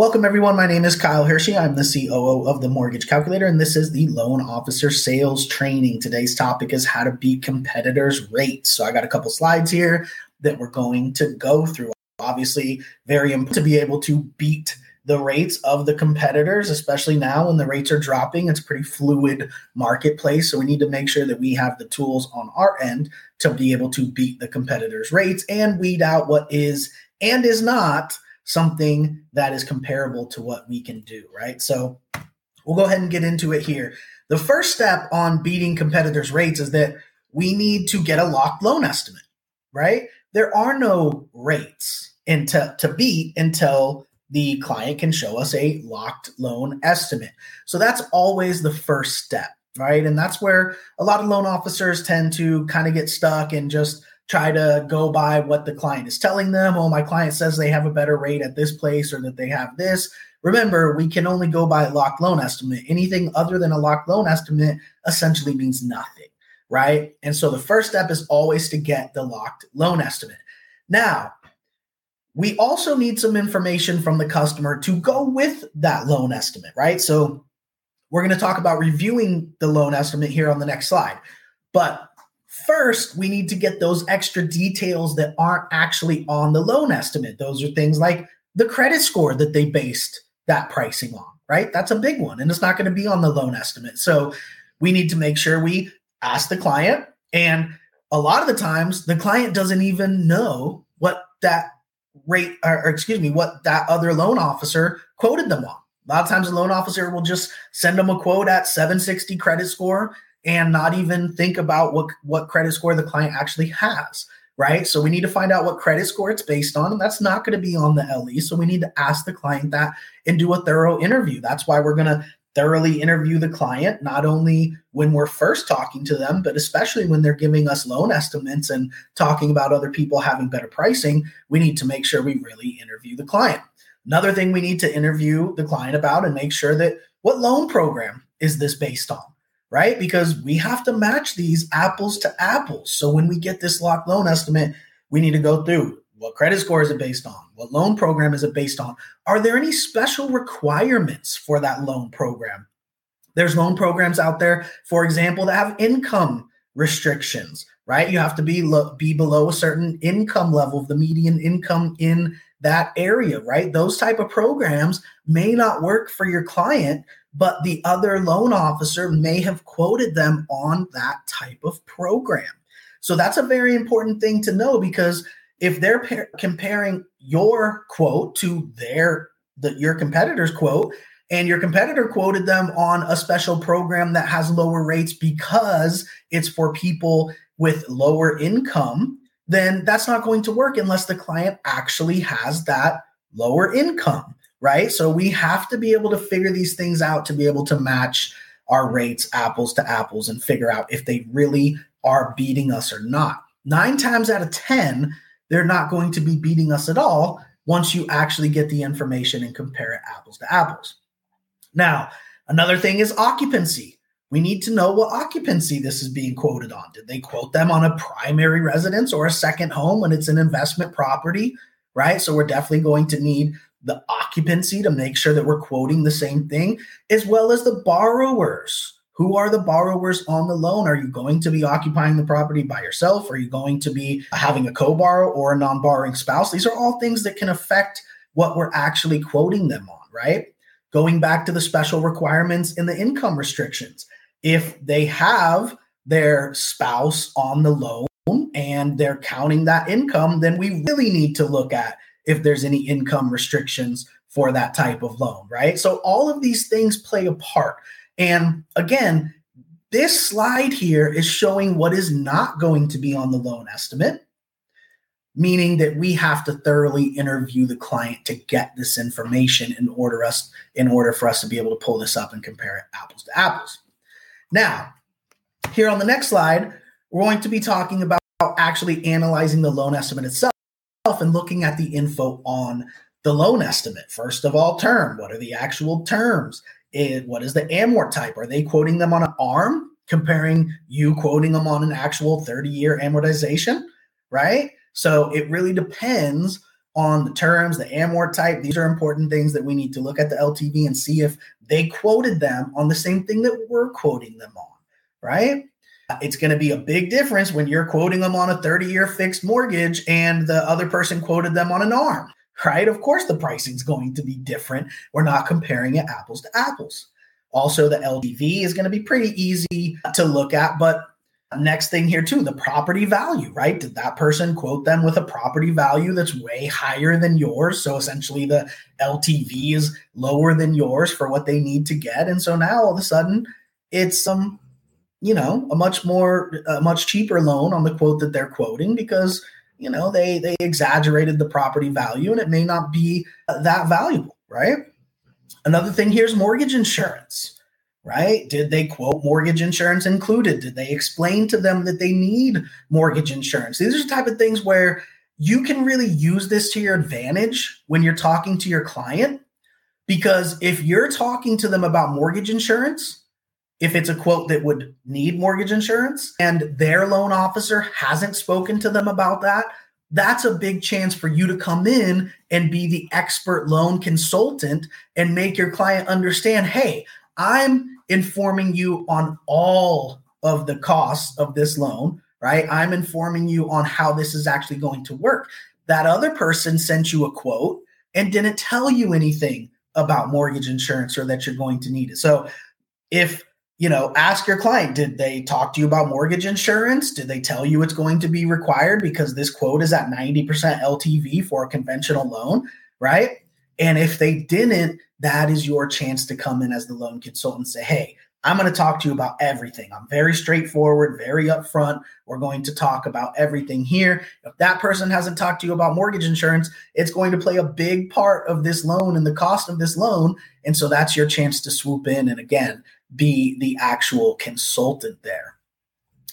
Welcome, everyone. My name is Kyle Hershey. I'm the COO of the Mortgage Calculator, and this is the Loan Officer Sales Training. Today's topic is how to beat competitors' rates. So I got a couple slides here that we're going to go through. Obviously, very important to be able to beat the rates of the competitors, especially now when the rates are dropping. It's a pretty fluid marketplace, so we need to make sure that we have the tools on our end to be able to beat the competitors' rates and weed out what is and is not something that is comparable to what we can do, right? So we'll go ahead and get into it here. The first step on beating competitors' rates is that we need to get a locked loan estimate, right? There are no rates to beat until the client can show us a locked loan estimate. So that's always the first step, right? And that's where a lot of loan officers tend to kind of get stuck and just try to go by what the client is telling them. Oh, my client says they have a better rate at this place or that they have this. Remember, we can only go by a locked loan estimate. Anything other than a locked loan estimate essentially means nothing, right? And so the first step is always to get the locked loan estimate. Now, we also need some information from the customer to go with that loan estimate, right? So we're going to talk about reviewing the loan estimate here on the next slide. But first, we need to get those extra details that aren't actually on the loan estimate. Those are things like the credit score that they based that pricing on, right? That's a big one, and it's not going to be on the loan estimate. So we need to make sure we ask the client. And a lot of the times, the client doesn't even know what that rate, what that other loan officer quoted them on. A lot of times, the loan officer will just send them a quote at 760 credit score and not even think about what credit score the client actually has, right? So we need to find out what credit score it's based on, and that's not going to be on the LE. So we need to ask the client that and do a thorough interview. That's why we're going to thoroughly interview the client, not only when we're first talking to them, but especially when they're giving us loan estimates and talking about other people having better pricing. We need to make sure we really interview the client. Another thing we need to interview the client about and make sure that what loan program is this based on, right? Because we have to match these apples to apples. So when we get this locked loan estimate, we need to go through what credit score is it based on? What loan program is it based on? Are there any special requirements for that loan program? There's loan programs out there, for example, that have income restrictions, right? You have to be below a certain income level of the median income in that area, right? Those type of programs may not work for your client, but the other loan officer may have quoted them on that type of program. So that's a very important thing to know, because if they're comparing your quote to your competitor's quote, and your competitor quoted them on a special program that has lower rates because it's for people with lower income, then that's not going to work unless the client actually has that lower income, right? So we have to be able to figure these things out to be able to match our rates apples to apples and figure out if they really are beating us or not. 9 times out of 10, they're not going to be beating us at all once you actually get the information and compare it apples to apples. Now, another thing is occupancy. We need to know what occupancy this is being quoted on. Did they quote them on a primary residence or a second home when it's an investment property, right? So we're definitely going to need the occupancy to make sure that we're quoting the same thing, as well as the borrowers. Who are the borrowers on the loan? Are you going to be occupying the property by yourself? Are you going to be having a co-borrow or a non-borrowing spouse? These are all things that can affect what we're actually quoting them on, right? Going back to the special requirements and the income restrictions. If they have their spouse on the loan and they're counting that income, then we really need to look at if there's any income restrictions for that type of loan, right? So all of these things play a part. And again, this slide here is showing what is not going to be on the loan estimate, meaning that we have to thoroughly interview the client to get this information in order for us to be able to pull this up and compare it apples to apples. Now, here on the next slide, we're going to be talking about actually analyzing the loan estimate itself and looking at the info on the loan estimate. First of all, term. What are the actual terms? What is the amort type? Are they quoting them on an ARM, comparing you quoting them on an actual 30-year amortization, right? So it really depends on the terms, the amort type. These are important things that we need to look at the LTV and see if they quoted them on the same thing that we're quoting them on, right? It's going to be a big difference when you're quoting them on a 30-year fixed mortgage and the other person quoted them on an ARM, right? Of course, the pricing is going to be different. We're not comparing it apples to apples. Also, the LTV is going to be pretty easy to look at. But next thing here, too, the property value, right? Did that person quote them with a property value that's way higher than yours? So essentially, the LTV is lower than yours for what they need to get. And so now all of a sudden, it's a much cheaper loan on the quote that they're quoting because, you know, they exaggerated the property value and it may not be that valuable, right? Another thing here is mortgage insurance, right? Did they quote mortgage insurance included? Did they explain to them that they need mortgage insurance? These are the type of things where you can really use this to your advantage when you're talking to your client, because if you're talking to them about mortgage insurance, if it's a quote that would need mortgage insurance and their loan officer hasn't spoken to them about that, that's a big chance for you to come in and be the expert loan consultant and make your client understand, hey, I'm informing you on all of the costs of this loan, right? I'm informing you on how this is actually going to work. That other person sent you a quote and didn't tell you anything about mortgage insurance or that you're going to need it. So if ask your client, did they talk to you about mortgage insurance? Did they tell you it's going to be required because this quote is at 90% LTV for a conventional loan, right? And if they didn't, that is your chance to come in as the loan consultant and say, hey, I'm going to talk to you about everything. I'm very straightforward, very upfront. We're going to talk about everything here. If that person hasn't talked to you about mortgage insurance, it's going to play a big part of this loan and the cost of this loan. And so that's your chance to swoop in and, again, be the actual consultant there.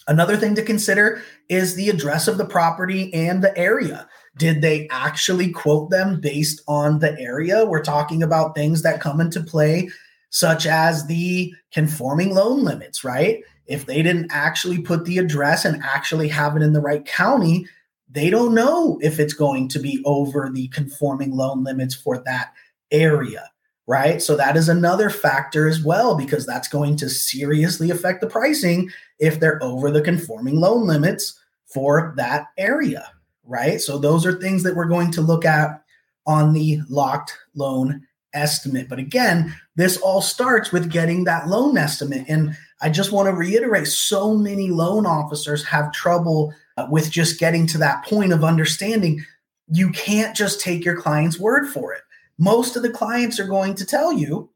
Another thing to consider is the address of the property and the area. Did they actually quote them based on the area? We're talking about things that come into play, such as the conforming loan limits, right? If they didn't actually put the address and actually have it in the right county, they don't know if it's going to be over the conforming loan limits for that area, right? So that is another factor as well, because that's going to seriously affect the pricing if they're over the conforming loan limits for that area, right? So those are things that we're going to look at on the locked loan estimate. But again, this all starts with getting that loan estimate. And I just want to reiterate, so many loan officers have trouble with just getting to that point of understanding. You can't just take your client's word for it. Most of the clients are going to tell you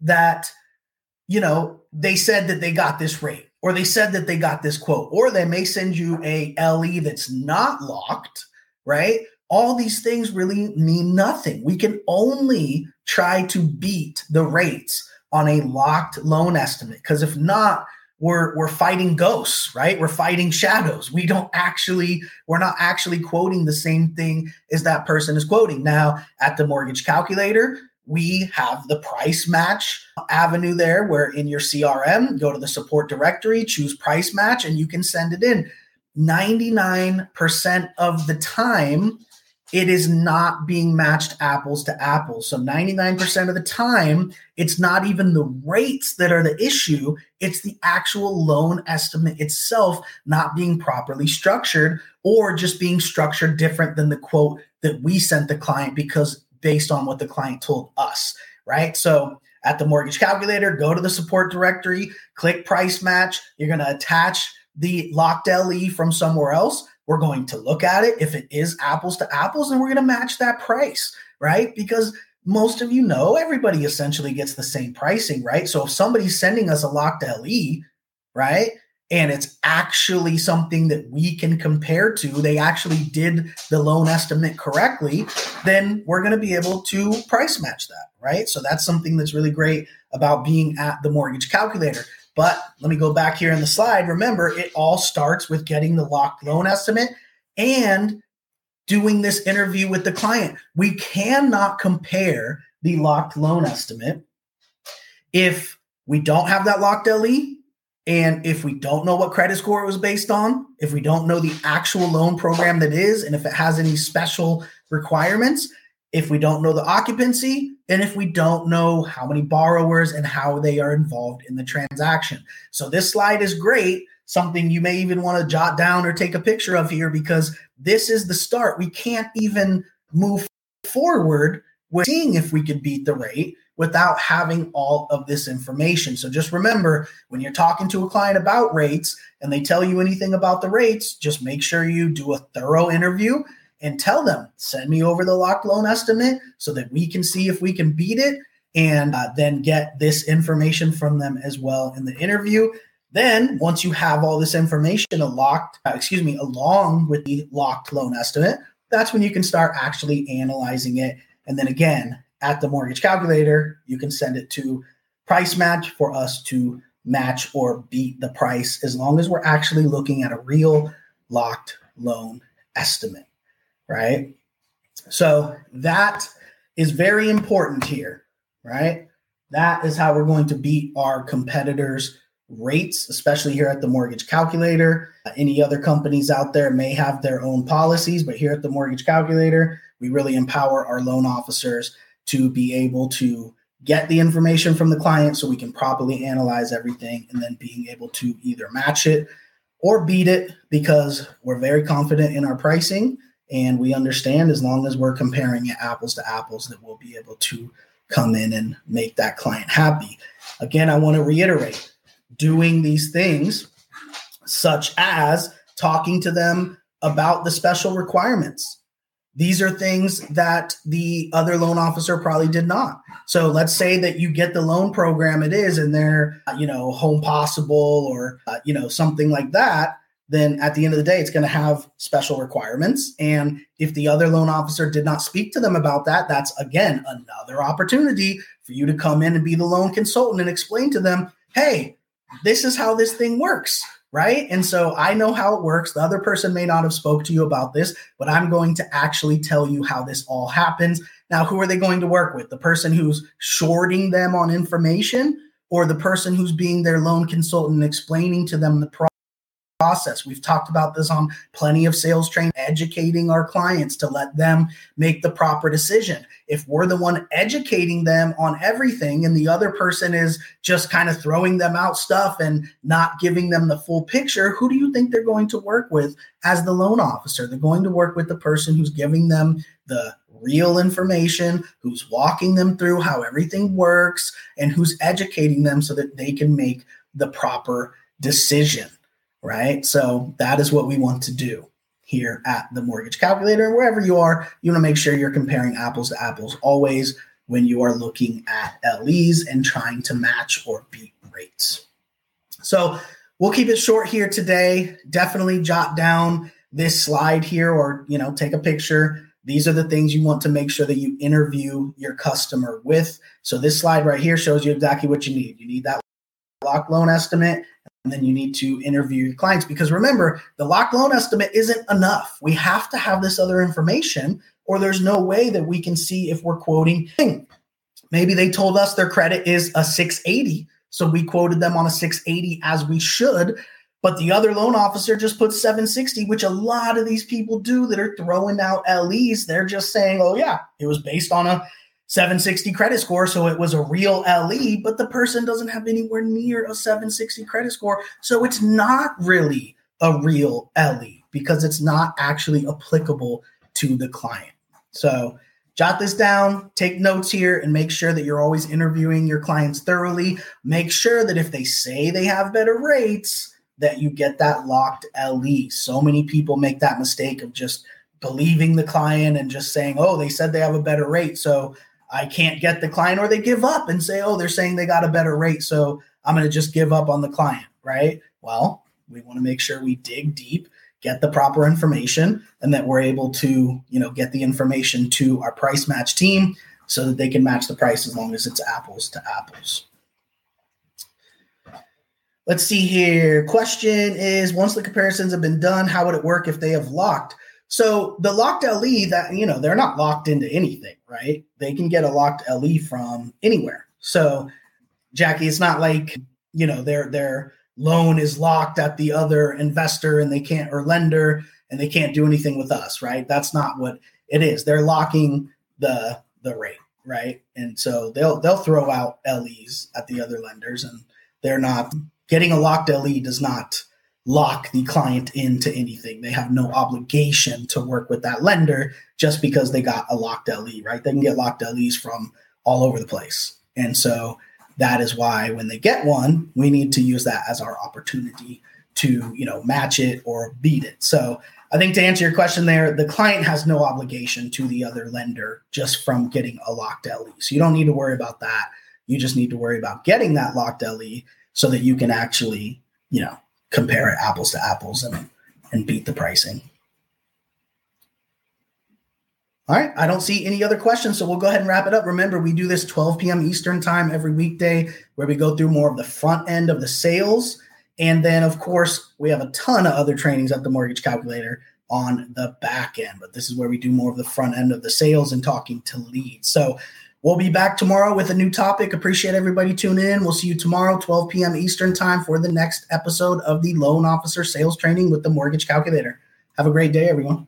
that, they said that they got this rate, or they said that they got this quote, or they may send you a LE that's not locked, right? All these things really mean nothing. We can only try to beat the rates on a locked loan estimate, because if not, we're fighting ghosts, right? We're fighting shadows. We're not actually quoting the same thing as that person is quoting. Now, at the mortgage calculator, we have the price match avenue there, where in your CRM, go to the support directory, choose price match, and you can send it in. 99% of the time, it is not being matched apples to apples. So 99% of the time, it's not even the rates that are the issue. It's the actual loan estimate itself not being properly structured, or just being structured different than the quote that we sent the client because based on what the client told us, right? So at the mortgage calculator, go to the support directory, click price match. You're going to attach the locked LE from somewhere else. We're going to look at it. If it is apples to apples, then we're going to match that price, right? Because most of everybody essentially gets the same pricing, right? So if somebody's sending us a locked LE, right, and it's actually something that we can compare to, they actually did the loan estimate correctly, then we're going to be able to price match that, right? So that's something that's really great about being at the mortgage calculator. But let me go back here in the slide. Remember, it all starts with getting the locked loan estimate and doing this interview with the client. We cannot compare the locked loan estimate if we don't have that locked LE, and if we don't know what credit score it was based on, if we don't know the actual loan program that is, and if it has any special requirements, if we don't know the occupancy, and if we don't know how many borrowers and how they are involved in the transaction. So this slide is great, something you may even want to jot down or take a picture of here, because this is the start. We can't even move forward with seeing if we could beat the rate without having all of this information. So just remember, when you're talking to a client about rates and they tell you anything about the rates, just make sure you do a thorough interview and tell them, send me over the locked loan estimate so that we can see if we can beat it, and then get this information from them as well in the interview. Then once you have all this information along with the locked loan estimate, that's when you can start actually analyzing it. And then again, at the mortgage calculator, you can send it to price match for us to match or beat the price, as long as we're actually looking at a real locked loan estimate, right? So that is very important here, right? That is how we're going to beat our competitors' rates, especially here at the mortgage calculator. Any other companies out there may have their own policies, but here at the mortgage calculator, we really empower our loan officers to be able to get the information from the client so we can properly analyze everything, and then being able to either match it or beat it, because we're very confident in our pricing and we understand, as long as we're comparing it apples to apples, that we'll be able to come in and make that client happy. Again, I want to reiterate, doing these things such as talking to them about the special requirements. These are things that the other loan officer probably did not. So let's say that you get the loan program it is, and they're, Home Possible or, something like that. Then at the end of the day, it's going to have special requirements. And if the other loan officer did not speak to them about that, that's, again, another opportunity for you to come in and be the loan consultant and explain to them, hey, this is how this thing works. Right. And so I know how it works. The other person may not have spoke to you about this, but I'm going to actually tell you how this all happens. Now, who are they going to work with? The person who's shorting them on information, or the person who's being their loan consultant and explaining to them the process? We've talked about this on plenty of sales training, educating our clients to let them make the proper decision. If we're the one educating them on everything and the other person is just kind of throwing them out stuff and not giving them the full picture, who do you think they're going to work with as the loan officer? They're going to work with the person who's giving them the real information, who's walking them through how everything works, and who's educating them so that they can make the proper decision. Right? So that is what we want to do here at the mortgage calculator. And wherever you are, you want to make sure you're comparing apples to apples always when you are looking at LEs and trying to match or beat rates. So we'll keep it short here today. Definitely jot down this slide here, or, take a picture. These are the things you want to make sure that you interview your customer with. So this slide right here shows you exactly what you need. You need that locked loan estimate. And then you need to interview your clients, because remember, the locked loan estimate isn't enough. We have to have this other information, or there's no way that we can see if we're quoting. Maybe they told us their credit is a 680. So we quoted them on a 680 as we should, but the other loan officer just put 760, which a lot of these people do that are throwing out LEs. They're just saying, oh yeah, it was based on a 760 credit score, so it was a real LE, but the person doesn't have anywhere near a 760 credit score, so it's not really a real LE, because it's not actually applicable to the client. So jot this down, take notes here, and make sure that you're always interviewing your clients thoroughly. Make sure that if they say they have better rates, that you get that locked LE. So many people make that mistake of just believing the client and just saying, oh, they said they have a better rate, so I can't get the client, or they give up and say, oh, they're saying they got a better rate, so I'm going to just give up on the client, right? Well, we want to make sure we dig deep, get the proper information, and that we're able to, get the information to our price match team so that they can match the price, as long as it's apples to apples. Let's see here. Question is, once the comparisons have been done, how would it work if they have locked? So the locked LE that, they're not locked into anything, right? They can get a locked LE from anywhere. So Jackie, it's not like, their loan is locked at the other investor and they can't, or lender, and they can't do anything with us, right? That's not what it is. They're locking the rate, right? And so they'll throw out LEs at the other lenders, and they're not getting a locked LE does not lock the client into anything. They have no obligation to work with that lender just because they got a locked LE, right? They can get locked LEs from all over the place. And so that is why when they get one, we need to use that as our opportunity to, you know, match it or beat it. So I think to answer your question there, the client has no obligation to the other lender just from getting a locked LE. So you don't need to worry about that. You just need to worry about getting that locked LE so that you can actually, you know, compare it apples to apples and beat the pricing. All right. I don't see any other questions, so we'll go ahead and wrap it up. Remember, we do this 12 p.m. Eastern time every weekday where we go through more of the front end of the sales. And then, of course, we have a ton of other trainings at the Mortgage Calculator on the back end. But this is where we do more of the front end of the sales and talking to leads. So we'll be back tomorrow with a new topic. Appreciate everybody tuning in. We'll see you tomorrow, 12 p.m. Eastern time, for the next episode of the Loan Officer Sales Training with the Mortgage Calculator. Have a great day, everyone.